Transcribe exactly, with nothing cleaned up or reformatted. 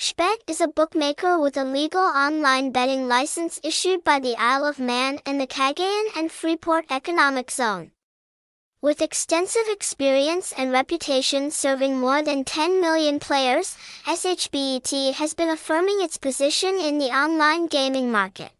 S H B E T is a bookmaker with a legal online betting license issued by the Isle of Man and the Cagayan and Freeport Economic Zone. With extensive experience and reputation serving more than ten million players, S H B E T has been affirming its position in the online gaming market.